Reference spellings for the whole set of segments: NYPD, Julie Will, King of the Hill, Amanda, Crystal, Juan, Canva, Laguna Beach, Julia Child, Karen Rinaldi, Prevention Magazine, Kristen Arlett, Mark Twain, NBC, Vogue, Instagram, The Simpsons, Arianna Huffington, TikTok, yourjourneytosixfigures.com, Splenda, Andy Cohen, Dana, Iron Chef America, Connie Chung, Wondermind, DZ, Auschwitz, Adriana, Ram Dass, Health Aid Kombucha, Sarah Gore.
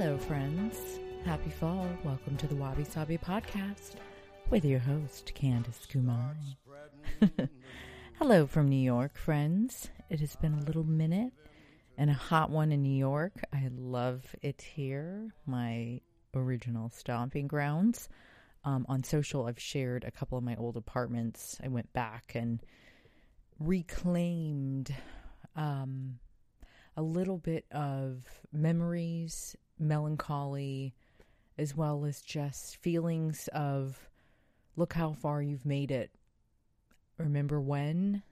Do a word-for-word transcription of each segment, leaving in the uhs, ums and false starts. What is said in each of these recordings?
Hello, friends. Happy fall. Welcome to the Wabi Sabi podcast with your host, Candice Kumai. Hello from New York, friends. It has been a little minute and a hot one in New York. I love it here, my original stomping grounds. Um, on social, I've shared a couple of my old apartments. I went back and reclaimed um, a little bit of memories, melancholy, as well as just feelings of, look how far you've made it. Remember when?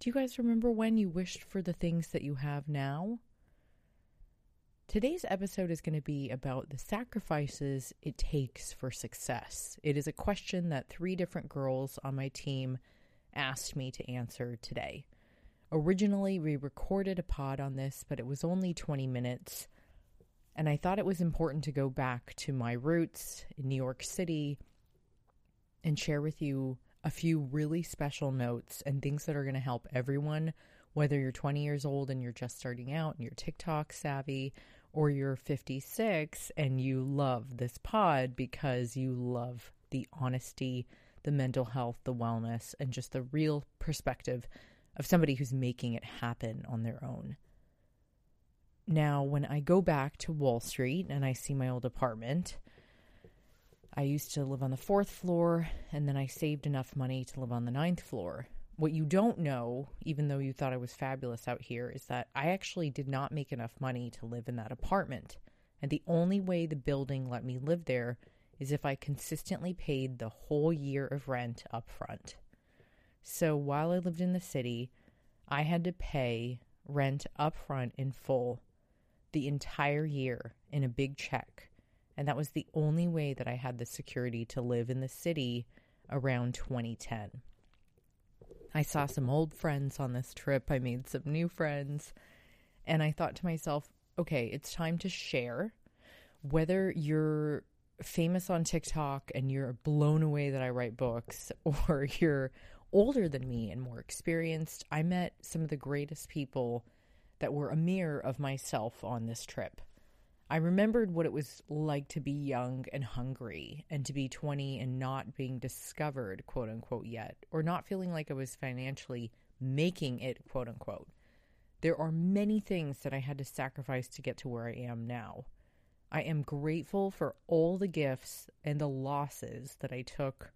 Do you guys remember when you wished for the things that you have now? Today's episode is going to be about the sacrifices it takes for success. It is a question that three different girls on my team asked me to answer today. Originally, we recorded a pod on this, but it was only twenty minutes. And I thought it was important to go back to my roots in New York City and share with you a few really special notes and things that are going to help everyone, whether you're twenty years old and you're just starting out and you're TikTok savvy, or you're fifty-six and you love this pod because you love the honesty, the mental health, the wellness, and just the real perspective of somebody who's making it happen on their own. Now, when I go back to Wall Street and I see my old apartment, I used to live on the fourth floor, and then I saved enough money to live on the ninth floor. What you don't know, even though you thought I was fabulous out here, is that I actually did not make enough money to live in that apartment. And the only way the building let me live there is if I consistently paid the whole year of rent up front. So while I lived in the city, I had to pay rent up front in full the entire year in a big check. And that was the only way that I had the security to live in the city around twenty ten. I saw some old friends on this trip. I made some new friends. And I thought to myself, okay, it's time to share. Whether you're famous on TikTok and you're blown away that I write books, or you're older than me and more experienced, I met some of the greatest people that were a mirror of myself on this trip. I remembered what it was like to be young and hungry and to be twenty and not being discovered, quote unquote, yet, or not feeling like I was financially making it, quote unquote. There are many things that I had to sacrifice to get to where I am now. I am grateful for all the gifts and the losses that I took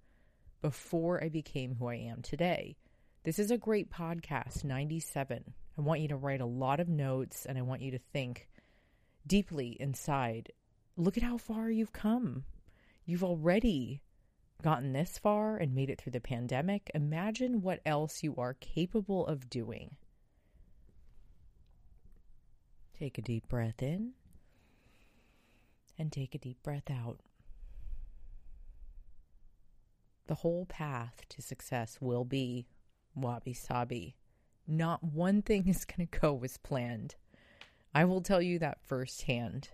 before I became who I am today. This is a great podcast, ninety-seven. I want you to write a lot of notes, and I want you to think deeply inside, look at how far you've come. You've already gotten this far and made it through the pandemic. Imagine what else you are capable of doing. Take a deep breath in and take a deep breath out. The whole path to success will be wabi-sabi. Not one thing is going to go as planned. I will tell you that firsthand.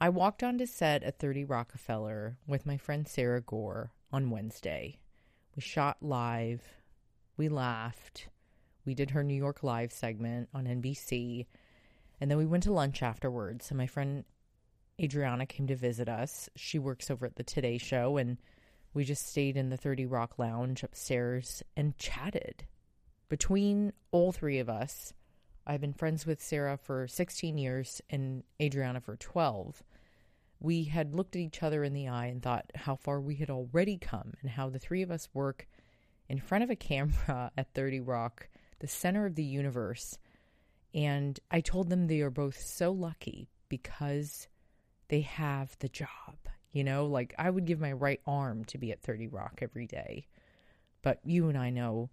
I walked onto set at thirty Rockefeller with my friend Sarah Gore on Wednesday. We shot live. We laughed. We did her New York Live segment on N B C. And then we went to lunch afterwards. And my friend Adriana came to visit us. She works over at the Today Show. And we just stayed in the thirty Rock Lounge upstairs and chatted. Between all three of us, I've been friends with Sarah for sixteen years and Adriana for twelve. We had looked at each other in the eye and thought how far we had already come and how the three of us work in front of a camera at thirty Rock, the center of the universe. And I told them they are both so lucky because they have the job. You know, like I would give my right arm to be at thirty Rock every day. But you and I know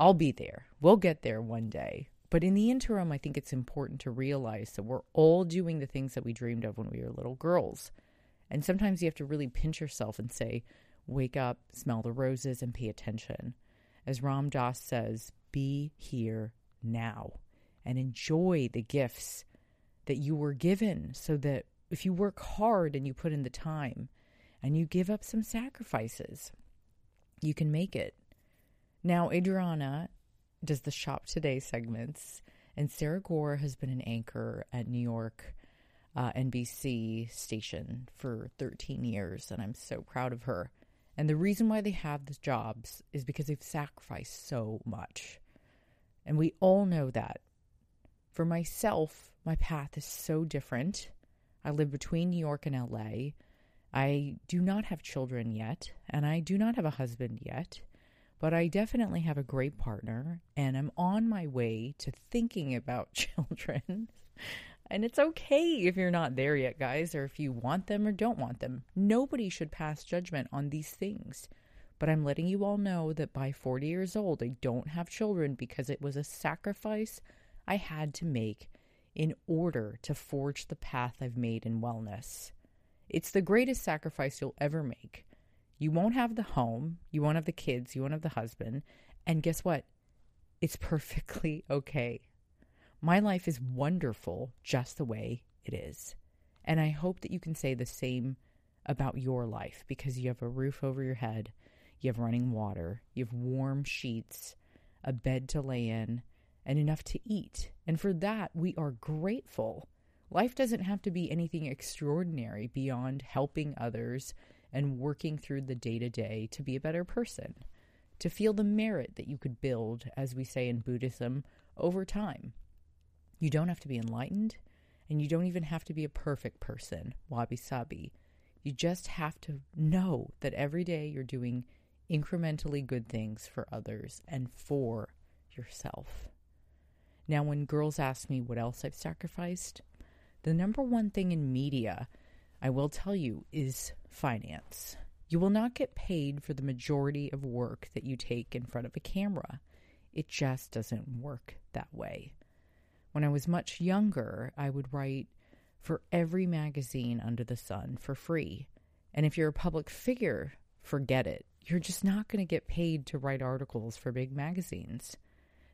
I'll be there. We'll get there one day. But in the interim, I think it's important to realize that we're all doing the things that we dreamed of when we were little girls. And sometimes you have to really pinch yourself and say, wake up, smell the roses, and pay attention. As Ram Dass says, be here now and enjoy the gifts that you were given, so that if you work hard and you put in the time and you give up some sacrifices, you can make it. Now, Adriana does the Shop Today segments, and Sarah Gore has been an anchor at New York uh, N B C station for thirteen years, and I'm so proud of her. And the reason why they have these jobs is because they've sacrificed so much. And we all know that. For myself, my path is so different. I live between New York and L A. I do not have children yet, and I do not have a husband yet, but I definitely have a great partner, and I'm on my way to thinking about children. And it's okay if you're not there yet, guys, or if you want them or don't want them. Nobody should pass judgment on these things. But I'm letting you all know that by forty years old, I don't have children because it was a sacrifice I had to make in order to forge the path I've made in wellness. It's the greatest sacrifice you'll ever make. You won't have the home, you won't have the kids, you won't have the husband, and guess what? It's perfectly okay. My life is wonderful just the way it is. And I hope that you can say the same about your life, because you have a roof over your head, you have running water, you have warm sheets, a bed to lay in, and enough to eat. And for that, we are grateful. Life doesn't have to be anything extraordinary beyond helping others and working through the day-to-day to be a better person, to feel the merit that you could build, as we say in Buddhism, over time. You don't have to be enlightened, and you don't even have to be a perfect person, Wabi Sabi. You just have to know that every day you're doing incrementally good things for others and for yourself. Now, when girls ask me what else I've sacrificed, the number one thing in media, I will tell you, is finance. You will not get paid for the majority of work that you take in front of a camera. It just doesn't work that way. When I was much younger, I would write for every magazine under the sun for free. And if you're a public figure, forget it. You're just not going to get paid to write articles for big magazines.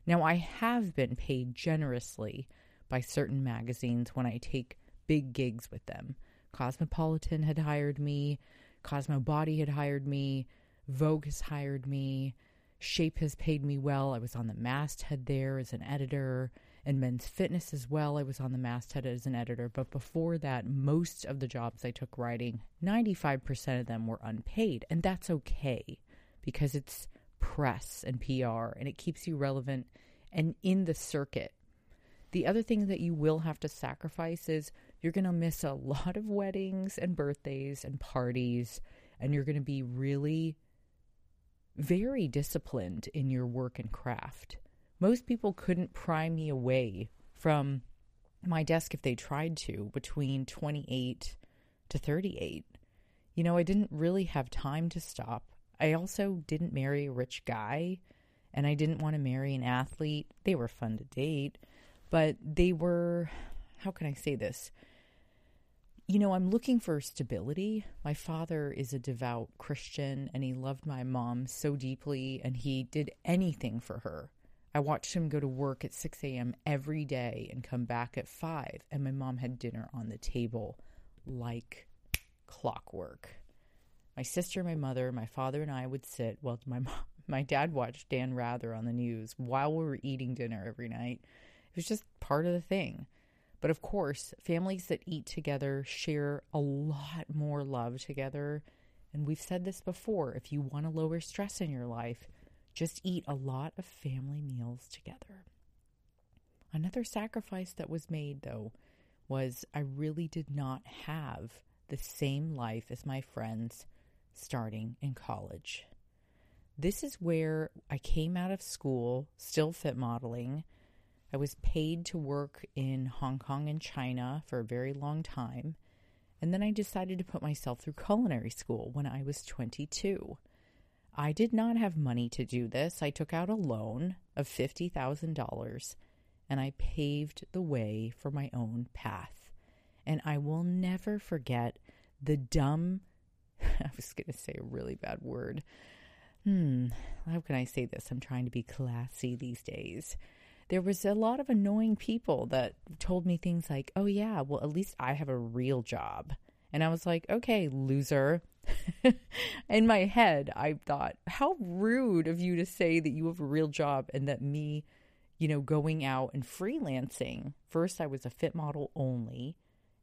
Now, I have been paid generously by certain magazines when I take big gigs with them. Cosmopolitan had hired me, Cosmo Body had hired me, Vogue has hired me, Shape has paid me well. I was on the masthead there as an editor, and Men's Fitness as well. I was on the masthead as an editor, but before that, most of the jobs I took writing, ninety-five percent of them were unpaid, and that's okay because it's press and P R, and it keeps you relevant and in the circuit. The other thing that you will have to sacrifice is you're going to miss a lot of weddings and birthdays and parties, and you're going to be really very disciplined in your work and craft. Most people couldn't pry me away from my desk if they tried to between twenty-eight to thirty-eight. You know, I didn't really have time to stop. I also didn't marry a rich guy, and I didn't want to marry an athlete. They were fun to date. But they were, how can I say this? You know, I'm looking for stability. My father is a devout Christian, and he loved my mom so deeply, and he did anything for her. I watched him go to work at six a.m. every day and come back at five, and my mom had dinner on the table like clockwork. My sister, my mother, my father, and I would sit while my mom, my dad watched Dan Rather on the news while we were eating dinner every night. It was just part of the thing. But of course, families that eat together share a lot more love together. And we've said this before, if you want to lower stress in your life, just eat a lot of family meals together. Another sacrifice that was made, though, was I really did not have the same life as my friends starting in college. This is where I came out of school, still fit modeling. I was paid to work in Hong Kong and China for a very long time, and then I decided to put myself through culinary school when I was twenty-two. I did not have money to do this. I took out a loan of fifty thousand dollars, and I paved the way for my own path. And I will never forget the dumb, I was going to say a really bad word. Hmm, how can I say this? I'm trying to be classy these days. There was a lot of annoying people that told me things like, oh yeah, well, at least I have a real job. And I was like, okay, loser. In my head, I thought, how rude of you to say that you have a real job and that me, you know, going out and freelancing. First, I was a fit model only.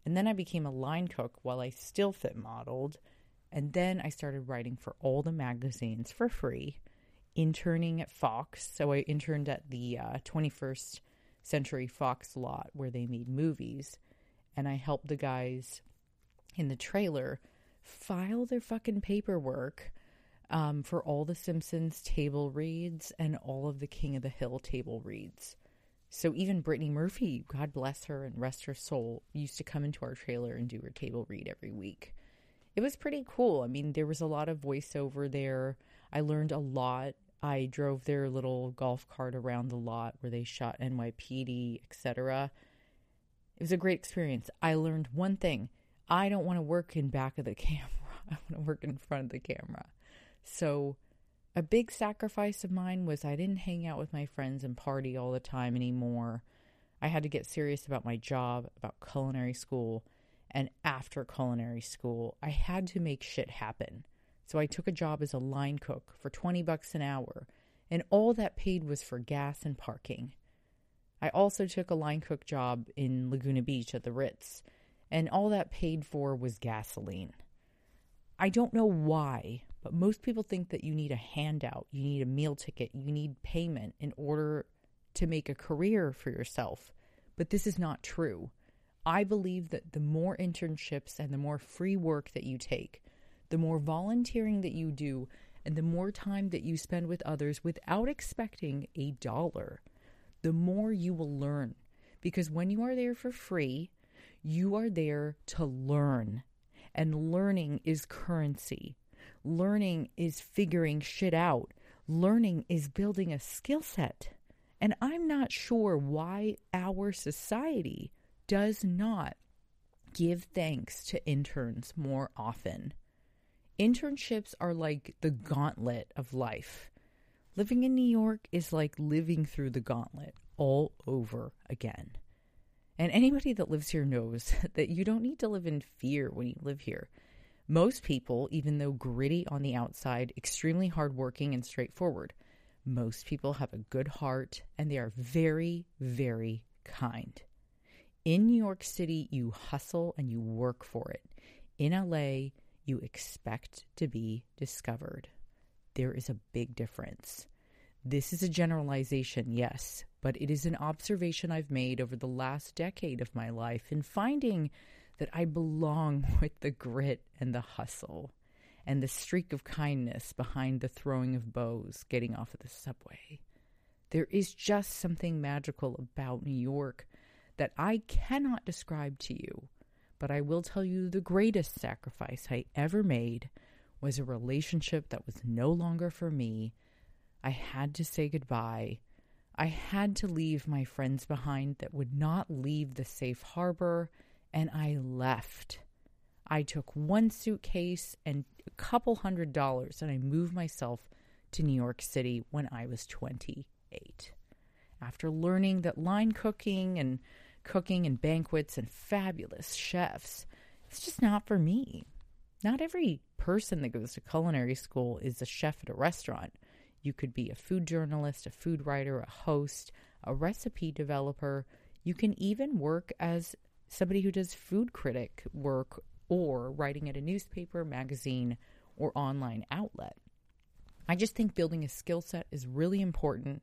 And then I became a line cook while I still fit modeled. And then I started writing for all the magazines for free, interning at Fox. So I interned at the uh, twenty-first Century Fox lot where they made movies. And I helped the guys in the trailer file their fucking paperwork um, for all the Simpsons table reads and all of the King of the Hill table reads. So even Brittany Murphy, God bless her and rest her soul, used to come into our trailer and do her table read every week. It was pretty cool. I mean, there was a lot of voiceover there. I learned a lot. I drove their little golf cart around the lot where they shot N Y P D, et cetera. It was a great experience. I learned one thing. I don't want to work in back of the camera. I want to work in front of the camera. So a big sacrifice of mine was I didn't hang out with my friends and party all the time anymore. I had to get serious about my job, about culinary school. And after culinary school, I had to make shit happen. So I took a job as a line cook for twenty bucks an hour. And all that paid was for gas and parking. I also took a line cook job in Laguna Beach at the Ritz. And all that paid for was gasoline. I don't know why, but most people think that you need a handout. You need a meal ticket. You need payment in order to make a career for yourself. But this is not true. I believe that the more internships and the more free work that you take, the more volunteering that you do, and the more time that you spend with others without expecting a dollar, the more you will learn. Because when you are there for free, you are there to learn. And learning is currency. Learning is figuring shit out. Learning is building a skill set. And I'm not sure why our society does not give thanks to interns more often. Internships are like the gauntlet of life. Living in New York is like living through the gauntlet all over again. And anybody that lives here knows that you don't need to live in fear when you live here. Most people, even though gritty on the outside, extremely hardworking and straightforward, most people have a good heart and they are very, very kind. In New York City, you hustle and you work for it. In L A, you expect to be discovered. There is a big difference. This is a generalization, yes, but it is an observation I've made over the last decade of my life in finding that I belong with the grit and the hustle and the streak of kindness behind the throwing of bows getting off of the subway. There is just something magical about New York that I cannot describe to you, but I will tell you the greatest sacrifice I ever made was a relationship that was no longer for me. I had to say goodbye. I had to leave my friends behind that would not leave the safe harbor, and I left. I took one suitcase and a couple hundred dollars, and I moved myself to New York City when I was twenty-eight. After learning that line cooking and cooking and banquets and fabulous chefs, it's just not for me. Not every person that goes to culinary school is a chef at a restaurant. You could be a food journalist, a food writer, a host, a recipe developer. You can even work as somebody who does food critic work or writing at a newspaper, magazine, or online outlet. I just think building a skill set is really important.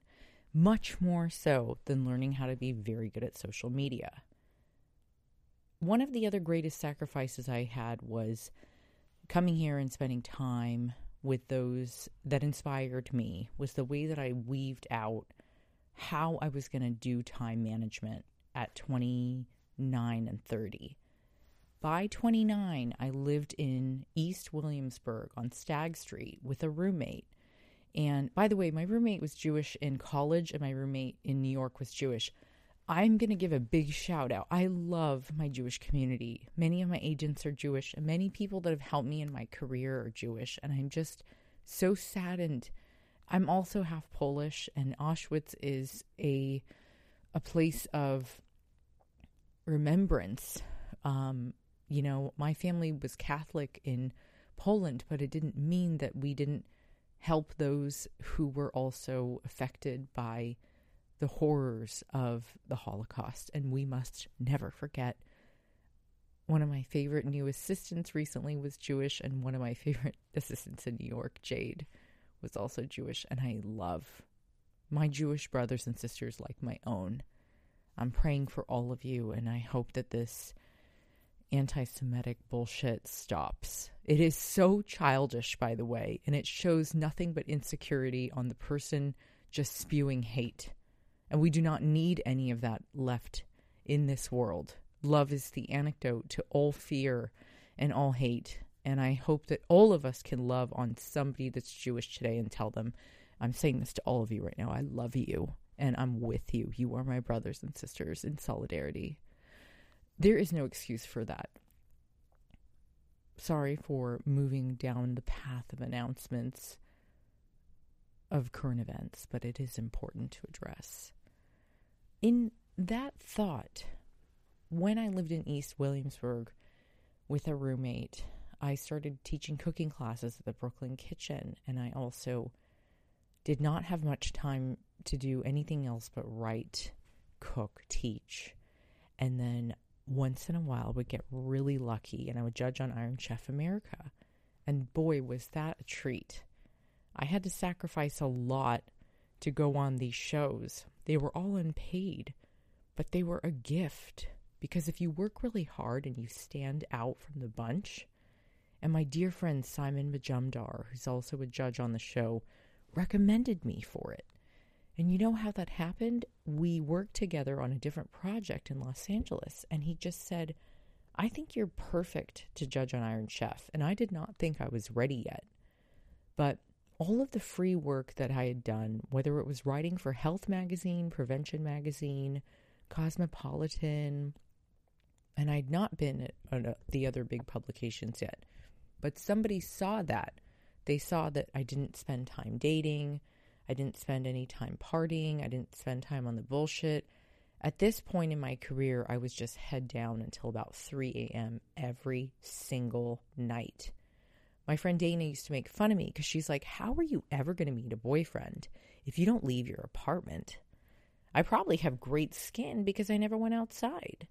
Much more so than learning how to be very good at social media. One of the other greatest sacrifices I had was coming here and spending time with those that inspired me, was the way that I weaved out how I was going to do time management at twenty-nine and thirty. By twenty-nine, I lived in East Williamsburg on Stagg Street with a roommate. And by the way, my roommate was Jewish in college and my roommate in New York was Jewish. I'm going to give a big shout out. I love my Jewish community. Many of my agents are Jewish and many people that have helped me in my career are Jewish. And I'm just so saddened. I'm also half Polish and Auschwitz is a a place of remembrance. Um, you know, my family was Catholic in Poland, but it didn't mean that we didn't help those who were also affected by the horrors of the Holocaust. And we must never forget One of my favorite new assistants recently was Jewish, and one of my favorite assistants in New York, Jade, was also Jewish, and I love my Jewish brothers and sisters like my own. I'm praying for all of you, and I hope that this anti-Semitic bullshit stops. It is so childish, by the way, and it shows nothing but insecurity on the person just spewing hate. And we do not need any of that left in this world. Love is the antidote to all fear and all hate. And I hope that all of us can love on somebody that's Jewish today and tell them, I'm saying this to all of you right now, I love you and I'm with you. You are my brothers and sisters in solidarity. There is no excuse for that. Sorry for moving down the path of announcements of current events, but it is important to address. In that thought, when I lived in East Williamsburg with a roommate, I started teaching cooking classes at the Brooklyn Kitchen, and I also did not have much time to do anything else but write, cook, teach. And then once in a while would get really lucky, and I would judge on Iron Chef America. And boy, was that a treat. I had to sacrifice a lot to go on these shows. They were all unpaid, but they were a gift. Because if you work really hard and you stand out from the bunch, and my dear friend Simon Majumdar, who's also a judge on the show, recommended me for it. And you know how that happened? We worked together on a different project in Los Angeles, and he just said, I think you're perfect to judge on Iron Chef. And I did not think I was ready yet. But all of the free work that I had done, whether it was writing for Health Magazine, Prevention Magazine, Cosmopolitan, and I'd not been at the other big publications yet. But somebody saw that. They saw that I didn't spend time dating. I didn't spend any time partying. I didn't spend time on the bullshit. At this point in my career, I was just head down until about three a.m. every single night. My friend Dana used to make fun of me because she's like, how are you ever going to meet a boyfriend if you don't leave your apartment? I probably have great skin because I never went outside.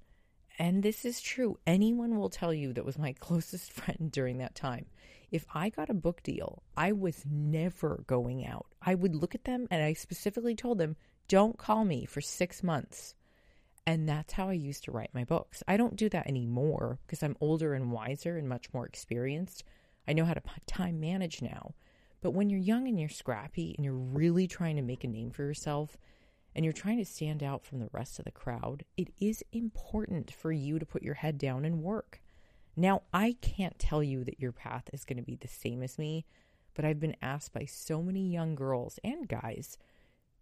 And this is true. Anyone will tell you that was my closest friend during that time. If I got a book deal, I was never going out. I would look at them, and I specifically told them, don't call me for six months. And that's how I used to write my books. I don't do that anymore because I'm older and wiser and much more experienced. I know how to time manage now. But when you're young and you're scrappy and you're really trying to make a name for yourself, and you're trying to stand out from the rest of the crowd, it is important for you to put your head down and work. Now, I can't tell you that your path is going to be the same as me, but I've been asked by so many young girls and guys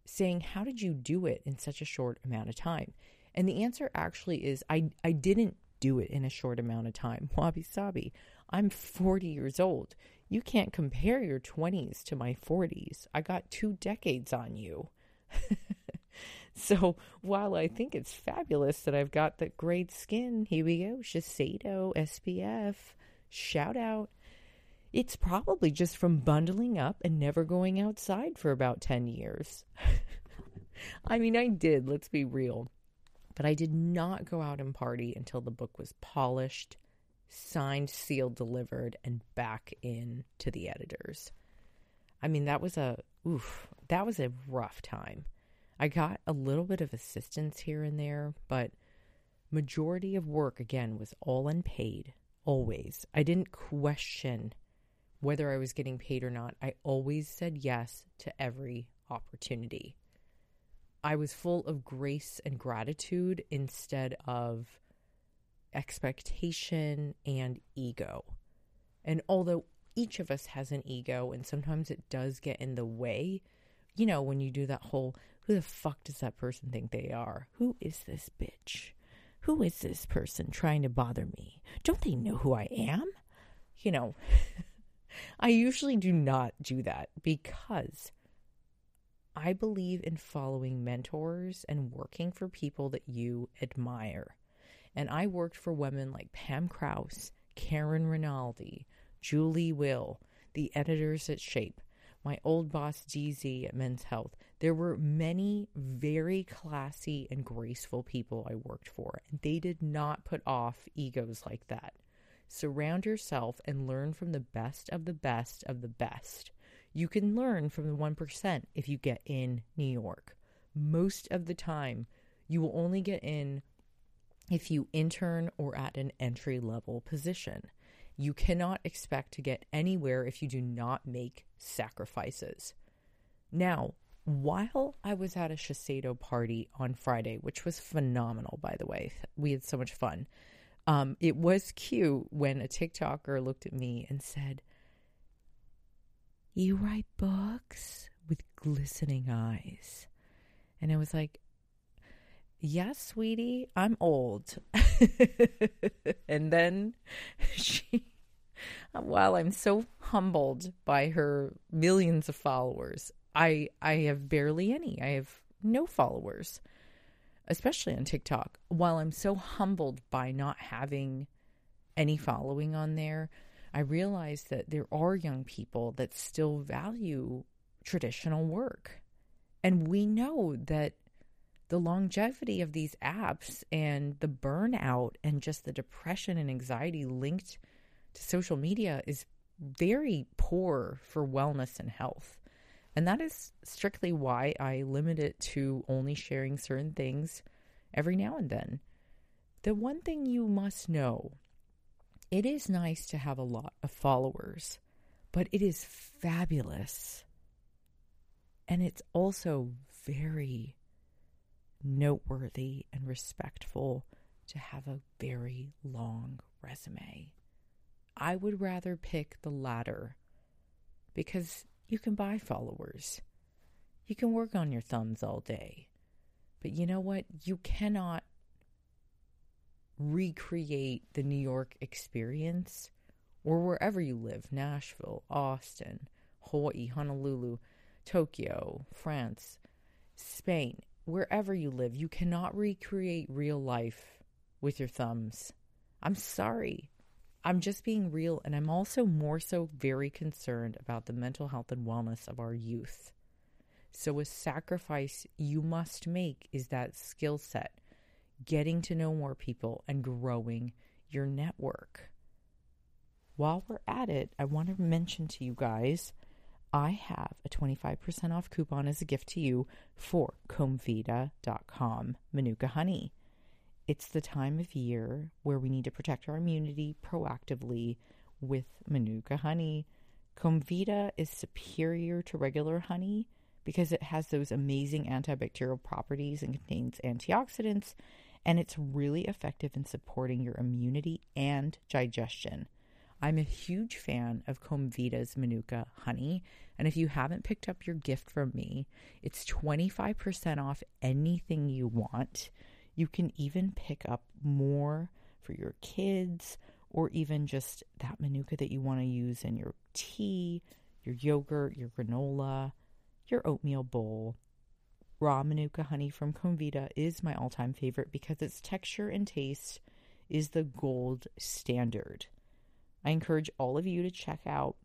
saying, how did you do it in such a short amount of time? And the answer actually is, I, I didn't do it in a short amount of time. Wabi Sabi, I'm forty years old. You can't compare your twenties to my forties. I got two decades on you. So while I think it's fabulous that I've got that great skin, here we go, Shiseido, S P F, shout out. It's probably just from bundling up and never going outside for about ten years. I mean, I did, let's be real. But I did not go out and party until the book was polished, signed, sealed, delivered, and back in to the editors. I mean, that was a, oof, that was a rough time. I got a little bit of assistance here and there, but majority of work, again, was all unpaid, always. I didn't question whether I was getting paid or not. I always said yes to every opportunity. I was full of grace and gratitude instead of expectation and ego. And although each of us has an ego, and sometimes it does get in the way, you know, when you do that whole, who the fuck does that person think they are? Who is this bitch? Who is this person trying to bother me? Don't they know who I am? You know, I usually do not do that because I believe in following mentors and working for people that you admire. And I worked for women like Pam Krause, Karen Rinaldi, Julie Will, the editors at Shape. my old boss D Z at Men's Health, there were many very classy and graceful people I worked for, and they did not put off egos like that. Surround yourself and learn from the best of the best of the best. You can learn from the one percent if you get in New York. Most of the time, you will only get in if you intern or at an entry-level position. You cannot expect to get anywhere if you do not make sacrifices. Now, while I was at a Shiseido party on Friday, which was phenomenal, by the way, we had so much fun. Um, it was cute when a TikToker looked at me and said, "You write books?" with glistening eyes. And I was like, "Yes, sweetie, I'm old." And then she, while I'm so humbled by her millions of followers, I I have barely any. I have no followers, especially on TikTok. While I'm so humbled by not having any following on there, I realize that there are young people that still value traditional work. And we know that the longevity of these apps and the burnout and just the depression and anxiety linked to social media is very poor for wellness and health. And that is strictly why I limit it to only sharing certain things every now and then. The one thing you must know, it is nice to have a lot of followers, but it is fabulous. And it's also very noteworthy and respectful to have a very long resume. I would rather pick the latter because you can buy followers. You can work on your thumbs all day. But you know what? You cannot recreate the New York experience or wherever you live, Nashville, Austin, Hawaii, Honolulu, Tokyo, France, Spain. Wherever you live, you cannot recreate real life with your thumbs. I'm sorry. I'm just being real, and I'm also more so very concerned about the mental health and wellness of our youth. So a sacrifice you must make is that skill set, getting to know more people and growing your network. While we're at it, I want to mention to you guys, I have a twenty-five percent off coupon as a gift to you for comvita dot com Manuka Honey. It's the time of year where we need to protect our immunity proactively with Manuka Honey. Comvita is superior to regular honey because it has those amazing antibacterial properties and contains antioxidants, and it's really effective in supporting your immunity and digestion. I'm a huge fan of Comvita's Manuka Honey, and if you haven't picked up your gift from me, it's twenty-five percent off anything you want. You can even pick up more for your kids or even just that Manuka that you want to use in your tea, your yogurt, your granola, your oatmeal bowl. Raw Manuka Honey from Comvita is my all-time favorite because its texture and taste is the gold standard. I encourage all of you to check out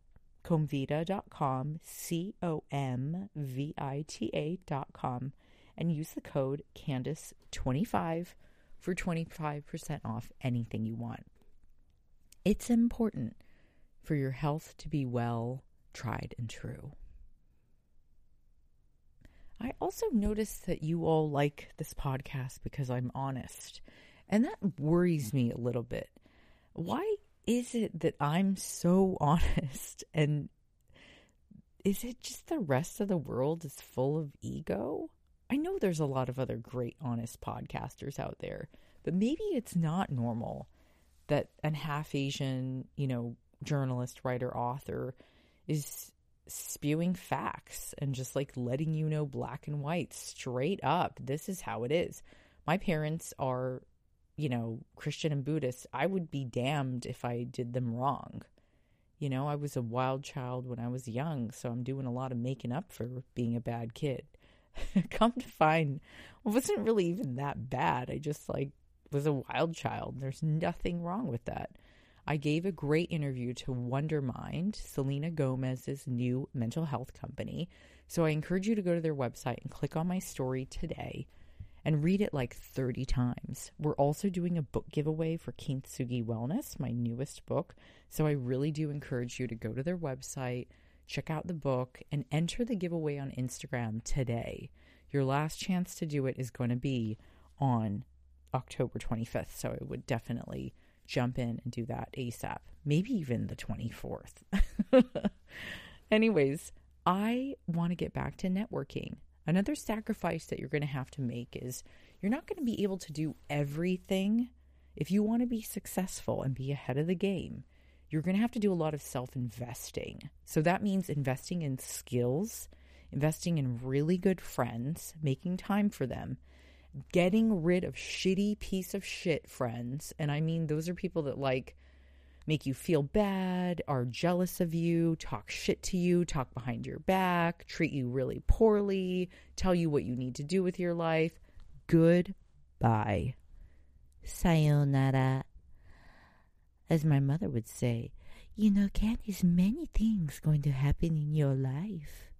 comvita dot com, C O M V I T A dot com, and use the code Candice twenty-five for twenty-five percent off anything you want. It's important for your health to be well, tried, and true. I also noticed that you all like this podcast because I'm honest, and that worries me a little bit. Why is it that I'm so honest, and is it just the rest of the world is full of ego? I know there's a lot of other great honest podcasters out there, but maybe it's not normal that a half Asian, you know, journalist, writer, author is spewing facts and just like letting you know black and white straight up. This is how it is. My parents are, you know, Christian and Buddhist. I would be damned if I did them wrong. You know, I was a wild child when I was young, so I'm doing a lot of making up for being a bad kid. Come to find, I wasn't really even that bad. I just, like, was a wild child. There's nothing wrong with that. I gave a great interview to Wondermind, Selena Gomez's new mental health company. So I encourage you to go to their website and click on my story today and read it like thirty times. We're also doing a book giveaway for Kintsugi Wellness, my newest book. So I really do encourage you to go to their website, check out the book, and enter the giveaway on Instagram today. Your last chance to do it is going to be on October twenty-fifth. So I would definitely jump in and do that ASAP. Maybe even the twenty-fourth. Anyways, I want to get back to networking. Another sacrifice that you're going to have to make is you're not going to be able to do everything. If you want to be successful and be ahead of the game, you're going to have to do a lot of self-investing. So that means investing in skills, investing in really good friends, making time for them, getting rid of shitty piece of shit friends. And I mean, those are people that like make you feel bad, are jealous of you, talk shit to you, talk behind your back, treat you really poorly, tell you what you need to do with your life. Goodbye. Sayonara. As my mother would say, you know, Candice, many things going to happen in your life.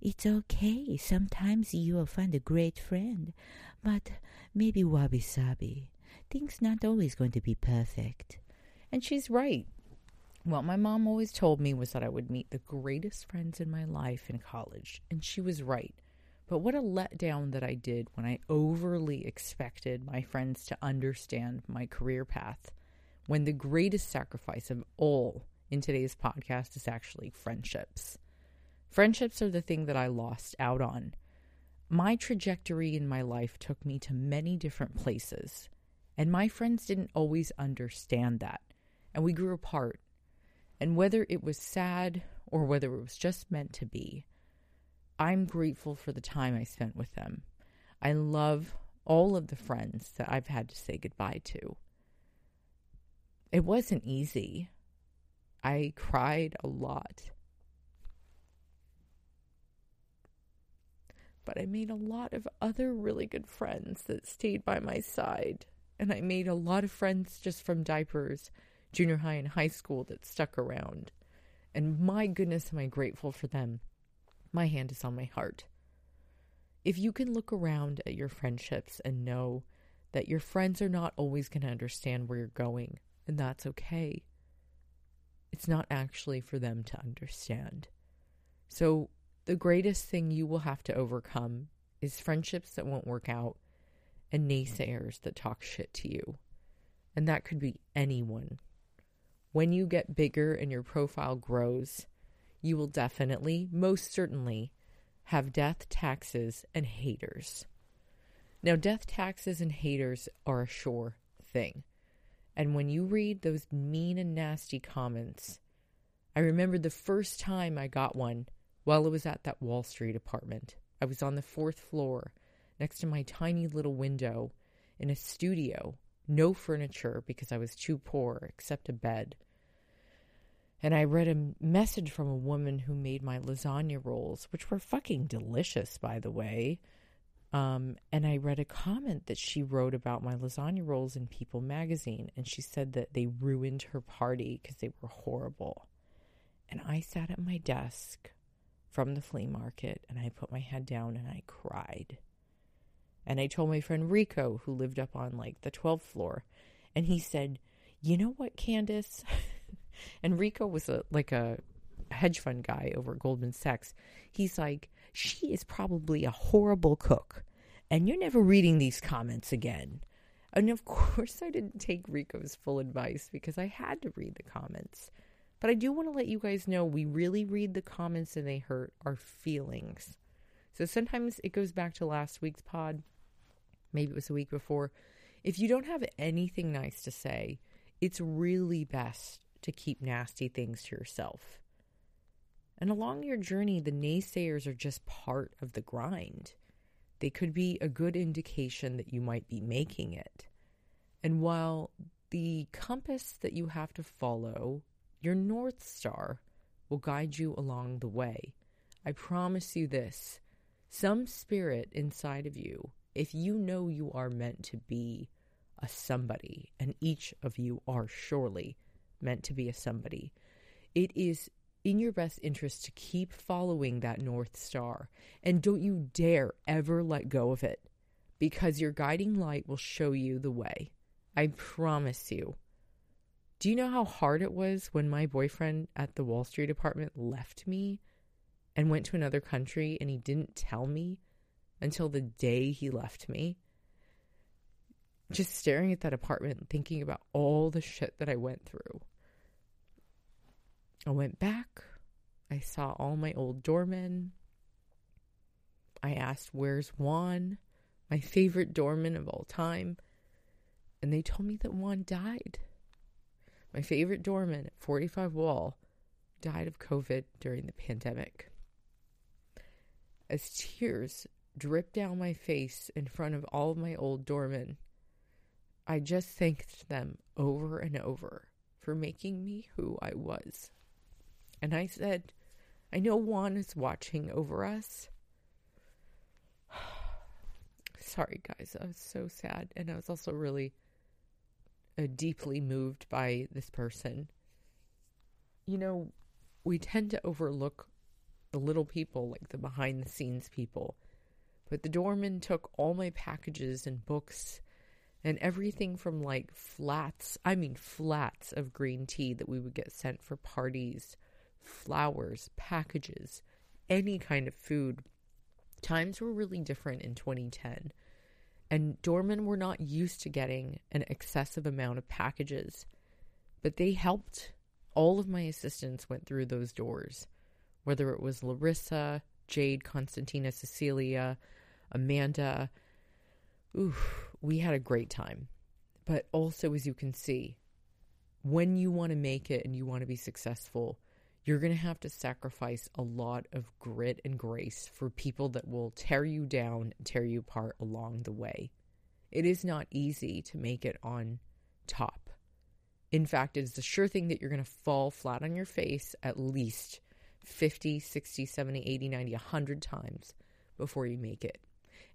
It's okay. Sometimes you will find a great friend, but maybe Wabi Sabi. Things not always going to be perfect. And she's right. What my mom always told me was that I would meet the greatest friends in my life in college. And she was right. But what a letdown that I did when I overly expected my friends to understand my career path. When the greatest sacrifice of all in today's podcast is actually friendships. Friendships are the thing that I lost out on. My trajectory in my life took me to many different places. And my friends didn't always understand that. And we grew apart. And whether it was sad or whether it was just meant to be, I'm grateful for the time I spent with them. I love all of the friends that I've had to say goodbye to. It wasn't easy. I cried a lot. But I made a lot of other really good friends that stayed by my side. And I made a lot of friends just from diapers, junior high and high school, that stuck around. And my goodness, am I grateful for them. My hand is on my heart. If you can look around at your friendships and know that your friends are not always going to understand where you're going, and that's okay. It's not actually for them to understand. So the greatest thing you will have to overcome is friendships that won't work out and naysayers that talk shit to you. And that could be anyone. When you get bigger and your profile grows, you will definitely, most certainly, have death, taxes, and haters. Now, death, taxes, and haters are a sure thing. And when you read those mean and nasty comments, I remember the first time I got one while I was at that Wall Street apartment. I was on the fourth floor next to my tiny little window in a studio. No furniture because I was too poor except a bed. And I read a message from a woman who made my lasagna rolls, which were fucking delicious, by the way. Um, and I read a comment that she wrote about my lasagna rolls in People magazine. And she said that they ruined her party because they were horrible. And I sat at my desk from the flea market and I put my head down and I cried. And I told my friend Rico, who lived up on like the twelfth floor, and he said, you know what, Candice? And Rico was a, like a hedge fund guy over at Goldman Sachs. He's like, she is probably a horrible cook and you're never reading these comments again. And of course I didn't take Rico's full advice because I had to read the comments. But I do want to let you guys know we really read the comments and they hurt our feelings. So sometimes it goes back to last week's pod. Maybe it was a week before. If you don't have anything nice to say, it's really best to keep nasty things to yourself. And along your journey, the naysayers are just part of the grind. They could be a good indication that you might be making it. And while the compass that you have to follow, your North Star, will guide you along the way. I promise you this. Some spirit inside of you, if you know you are meant to be a somebody, and each of you are surely meant to be a somebody. It is in your best interest to keep following that North Star, and don't you dare ever let go of it, because your guiding light will show you the way. I promise you. Do you know how hard it was when my boyfriend at the Wall Street apartment left me and went to another country, and he didn't tell me until the day he left me? Just staring at that apartment, thinking about all the shit that I went through. I went back. I saw all my old doormen. I asked, where's Juan, my favorite doorman of all time? And they told me that Juan died. My favorite doorman at forty-five Wall died of COVID during the pandemic. As tears dripped down my face in front of all of my old doormen, I just thanked them over and over for making me who I was. And I said, I know Juan is watching over us. Sorry, guys. I was so sad. And I was also really uh, deeply moved by this person. You know, we tend to overlook the little people, like the behind-the-scenes people. But the doorman took all my packages and books and everything from like flats, I mean flats of green tea that we would get sent for parties, flowers, packages, any kind of food. Times were really different in twenty ten. And doormen were not used to getting an excessive amount of packages. But they helped. All of my assistants went through those doors. Whether it was Larissa, Jade, Constantina, Cecilia, Amanda. Oof. We had a great time. But also, as you can see, when you want to make it and you want to be successful, you're going to have to sacrifice a lot of grit and grace for people that will tear you down, tear you apart along the way. It is not easy to make it on top. In fact, it's a sure thing that you're going to fall flat on your face at least fifty, sixty, seventy, eighty, ninety, one hundred times before you make it.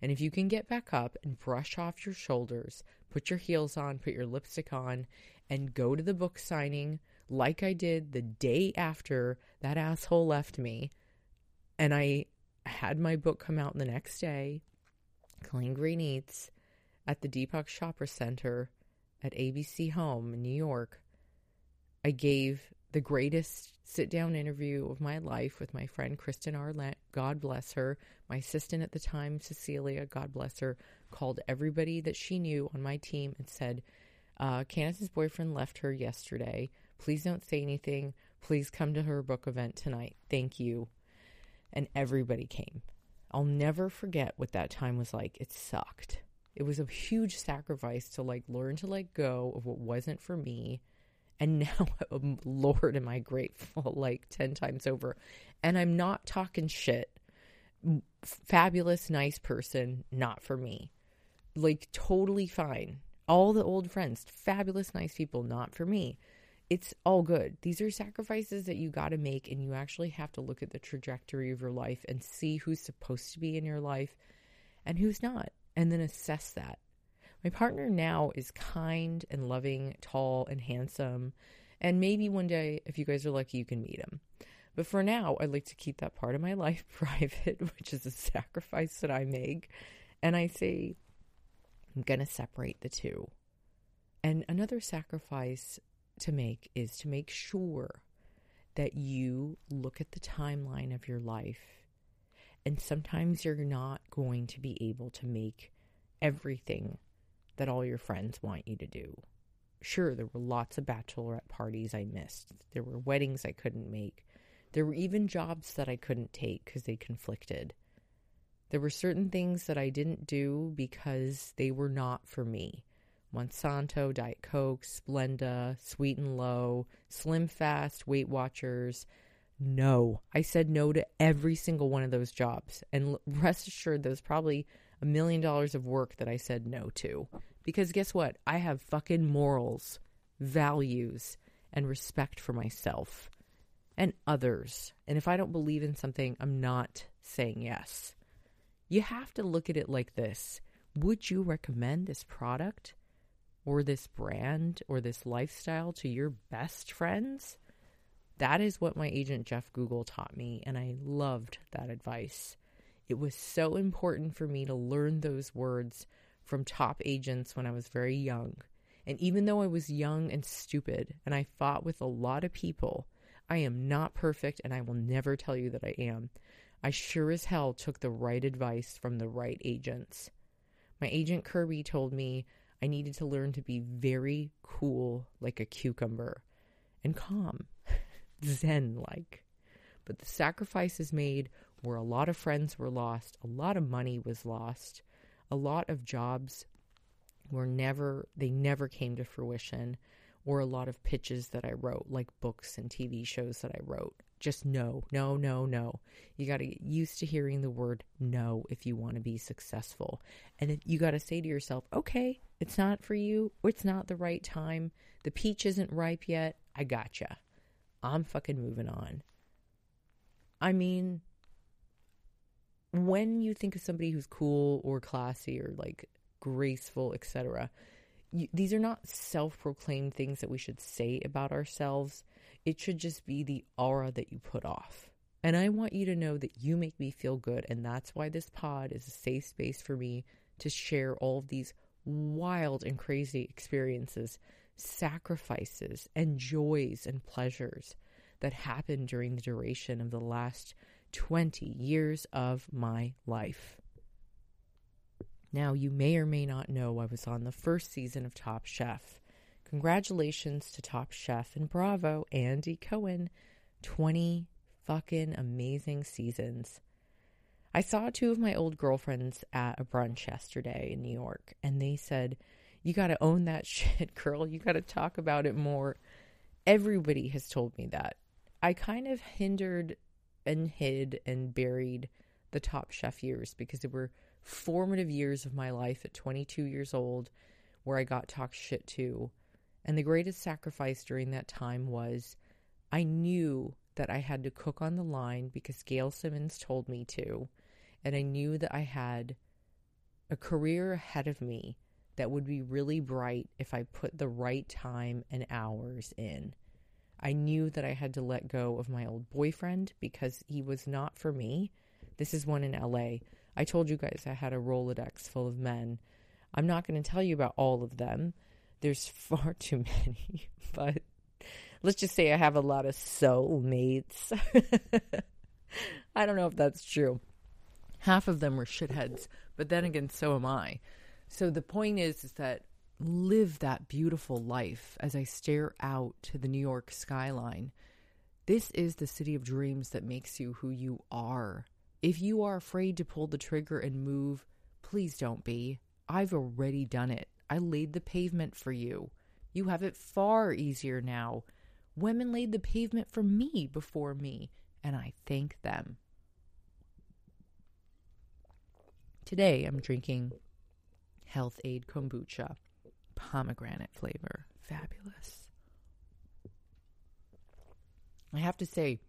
And if you can get back up and brush off your shoulders, put your heels on, put your lipstick on, and go to the book signing like I did the day after that asshole left me, and I had my book come out the next day, Clean Green Eats, at the Deepak Shopper Center at A B C Home in New York. I gave the greatest sit-down interview of my life with my friend Kristen Arlett, God bless her. My assistant at the time, Cecilia, God bless her, called everybody that she knew on my team and said, uh, Candice's boyfriend left her yesterday. Please don't say anything. Please come to her book event tonight. Thank you. And everybody came. I'll never forget what that time was like. It sucked. It was a huge sacrifice to like learn to let go of what wasn't for me. And now, Lord, am I grateful, like ten times over. And I'm not talking shit. Fabulous, nice person, not for me. Like, totally fine. All the old friends, fabulous, nice people, not for me. It's all good. These are sacrifices that you got to make, and you actually have to look at the trajectory of your life and see who's supposed to be in your life and who's not, and then assess that. My partner now is kind and loving, tall and handsome, and maybe one day, if you guys are lucky, you can meet him. But for now, I like to keep that part of my life private, which is a sacrifice that I make. And I say, I'm going to separate the two. And another sacrifice to make is to make sure that you look at the timeline of your life. And sometimes you're not going to be able to make everything that all your friends want you to do. Sure, there were lots of bachelorette parties I missed. There were weddings I couldn't make. There were even jobs that I couldn't take because they conflicted. There were certain things that I didn't do because they were not for me. Monsanto, Diet Coke, Splenda, Sweet and Low, Slim Fast, Weight Watchers. No. I said no to every single one of those jobs. And rest assured, those probably a million dollars of work that I said no to. Because guess what? I have fucking morals, values, and respect for myself and others. And if I don't believe in something, I'm not saying yes. You have to look at it like this. Would you recommend this product? or this brand or this lifestyle to your best friends. That is what my agent Jeff Google taught me, and I loved that advice. It was so important for me to learn those words from top agents when I was very young. And even though I was young and stupid and I fought with a lot of people, I am not perfect and I will never tell you that I am. I sure as hell took the right advice from the right agents. My agent Kirby told me I needed to learn to be very cool like a cucumber and calm, zen-like. But the sacrifices made were a lot of friends were lost, a lot of money was lost, a lot of jobs were never, they never came to fruition, or a lot of pitches that I wrote, like books and T V shows that I wrote. Just no, no, no, no. You got to get used to hearing the word no if you want to be successful. And then you got to say to yourself, okay, it's not for you. It's not the right time. The peach isn't ripe yet. I gotcha. I'm fucking moving on. I mean, when you think of somebody who's cool or classy or like graceful, et cetera, these are not self-proclaimed things that we should say about ourselves. It should just be the aura that you put off. And I want you to know that you make me feel good. And that's why this pod is a safe space for me to share all of these wild and crazy experiences, sacrifices, and joys and pleasures that happened during the duration of the last twenty years of my life. Now, you may or may not know I was on the first season of Top Chef. Congratulations to Top Chef and bravo, Andy Cohen. twenty fucking amazing seasons. I saw two of my old girlfriends at a brunch yesterday in New York, and they said, you got to own that shit, girl. You got to talk about it more. Everybody has told me that. I kind of hindered and hid and buried the Top Chef years because they were formative years of my life at twenty-two years old where I got talked shit to. And the greatest sacrifice during that time was I knew that I had to cook on the line because Gail Simmons told me to. And I knew that I had a career ahead of me that would be really bright if I put the right time and hours in. I knew that I had to let go of my old boyfriend because he was not for me. This is one in L A. I told you guys I had a Rolodex full of men. I'm not going to tell you about all of them. There's far too many, but let's just say I have a lot of soulmates. I don't know if that's true. Half of them were shitheads, but then again, so am I. So the point is, is that live that beautiful life as I stare out to the New York skyline. This is the city of dreams that makes you who you are. If you are afraid to pull the trigger and move, please don't be. I've already done it. I laid the pavement for you. You have it far easier now. Women laid the pavement for me before me, and I thank them. Today, I'm drinking Health Aid Kombucha, pomegranate flavor. Fabulous. I have to say,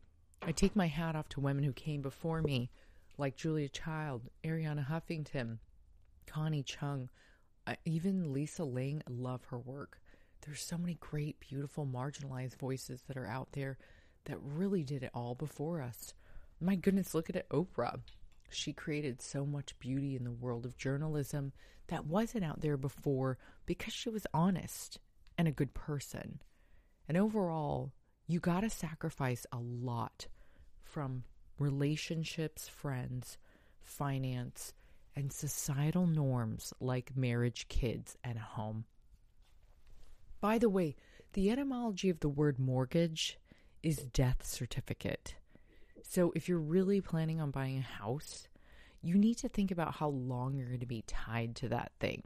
I take my hat off to women who came before me, like Julia Child, Arianna Huffington, Connie Chung, uh, even Lisa Ling. I love her work. There's so many great, beautiful, marginalized voices that are out there that really did it all before us. My goodness, look at it, Oprah. She created so much beauty in the world of journalism that wasn't out there before because she was honest and a good person. And overall, you got to sacrifice a lot from relationships, friends, finance, and societal norms like marriage, kids, and a home. By the way, the etymology of the word mortgage is death certificate. So if you're really planning on buying a house, you need to think about how long you're going to be tied to that thing.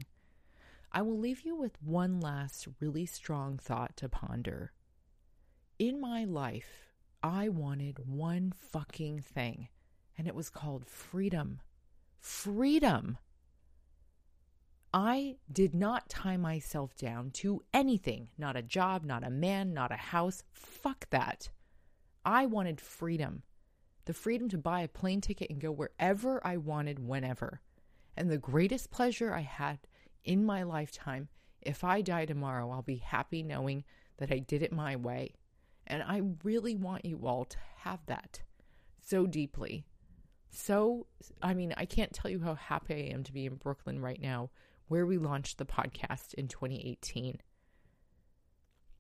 I will leave you with one last really strong thought to ponder. In my life, I wanted one fucking thing, and it was called freedom. Freedom. I did not tie myself down to anything. Not a job, not a man, not a house. Fuck that. I wanted freedom. The freedom to buy a plane ticket and go wherever I wanted, whenever. And the greatest pleasure I had in my lifetime If I die tomorrow, I'll be happy knowing that I did it my way. And I really want you all to have that so deeply. So, I mean, I can't tell you how happy I am to be in Brooklyn right now, where we launched the podcast in twenty eighteen.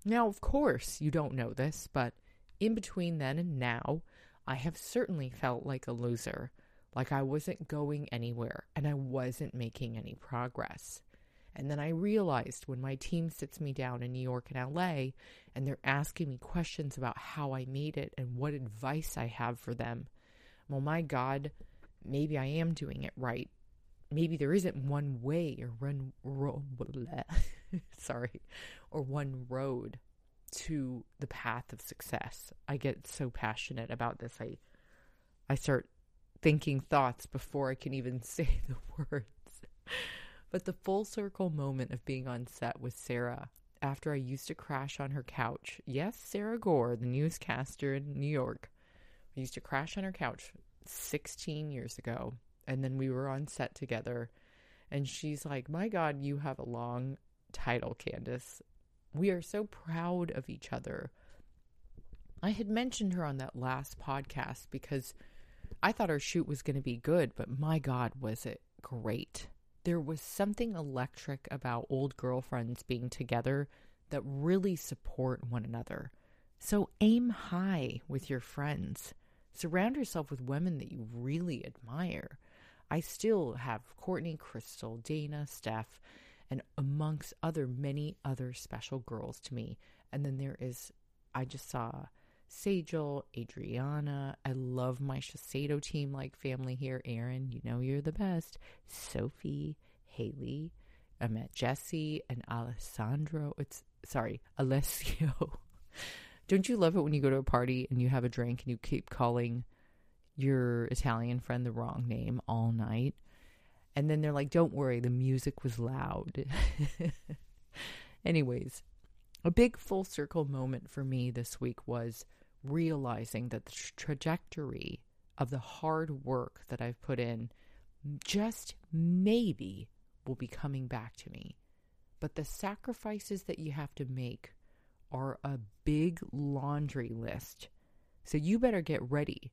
Now, of course, you don't know this, but in between then and now, I have certainly felt like a loser, like I wasn't going anywhere and I wasn't making any progress. And then I realized when my team sits me down in New York and L A and they're asking me questions about how I made it and what advice I have for them, well, my God, maybe I am doing it right. Maybe there isn't one way or one road, sorry, or one road to the path of success. I get so passionate about this. I, I start thinking thoughts before I can even say the words. But the full circle moment of being on set with Sarah after I used to crash on her couch. Yes, Sarah Gore, the newscaster in New York. I used to crash on her couch sixteen years ago. And then we were on set together. And she's like, my God, you have a long title, Candice. We are so proud of each other. I had mentioned her on that last podcast because I thought our shoot was going to be good. But my God, was it great. There was something electric about old girlfriends being together that really support one another. So aim high with your friends. Surround yourself with women that you really admire. I still have Courtney, Crystal, Dana, Steph, and amongst other many other special girls to me. And then there is, I just saw Sajal, Adriana. I love my Shiseido team like family here. Aaron, you know you're the best. Sophie, Haley. I met Jesse and Alessandro. It's sorry, Alessio. Don't you love it when you go to a party and you have a drink and you keep calling your Italian friend the wrong name all night? And then they're like, don't worry, the music was loud. Anyways, a big full circle moment for me this week was realizing that the trajectory of the hard work that I've put in just maybe will be coming back to me. But the sacrifices that you have to make are a big laundry list. So you better get ready.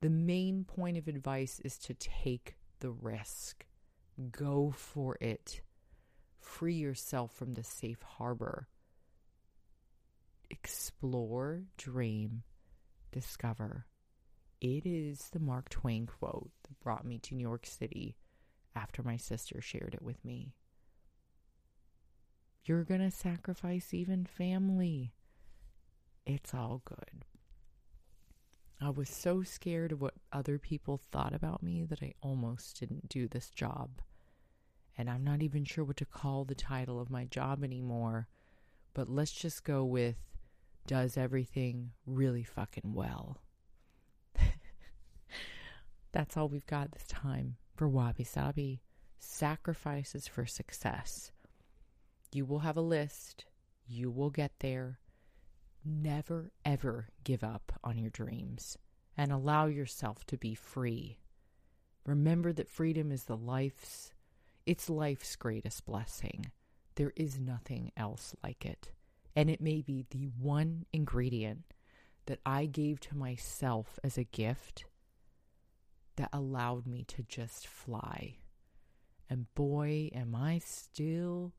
The main point of advice is to take the risk. Go for it. Free yourself from the safe harbor. Explore, dream, discover. It is the Mark Twain quote that brought me to New York City after my sister shared it with me. You're going to sacrifice even family. It's all good. I was so scared of what other people thought about me that I almost didn't do this job. And I'm not even sure what to call the title of my job anymore. But let's just go with does everything really fucking well. That's all we've got this time for Wabi Sabi. Sacrifices for success. You will have a list. You will get there. Never, ever give up on your dreams and allow yourself to be free. Remember that freedom is the life's, it's life's greatest blessing. There is nothing else like it. And it may be the one ingredient that I gave to myself as a gift that allowed me to just fly. And boy, am I still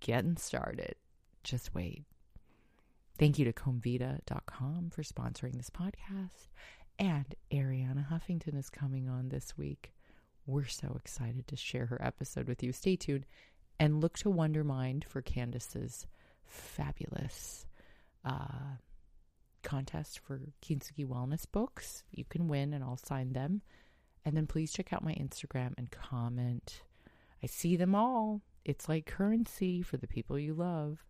getting started. Just wait. Thank you to comvita dot com for sponsoring this podcast. And Arianna Huffington is coming on this week. We're so excited to share her episode with you. Stay tuned and look to Wondermind for Candice's fabulous uh, contest for Kintsugi Wellness books. You can win and I'll sign them. And then please check out my Instagram and comment. I see them all. It's like currency for the people you love.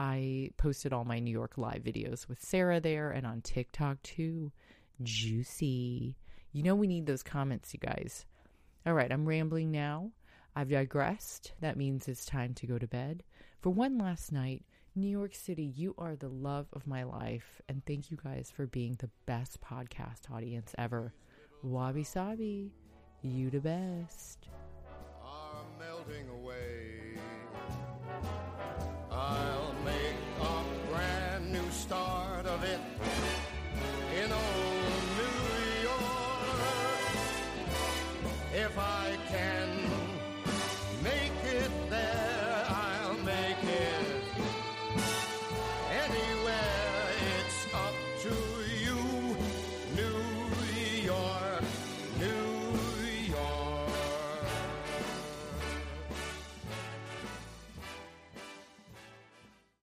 I posted all my New York live videos with Sarah there and on TikTok too. Juicy. You know we need those comments, you guys. All right, I'm rambling now. I've digressed. That means it's time to go to bed. For one last night, New York City, you are the love of my life. And thank you guys for being the best podcast audience ever. Wabi Sabi, you the best. Are melting away. if I can.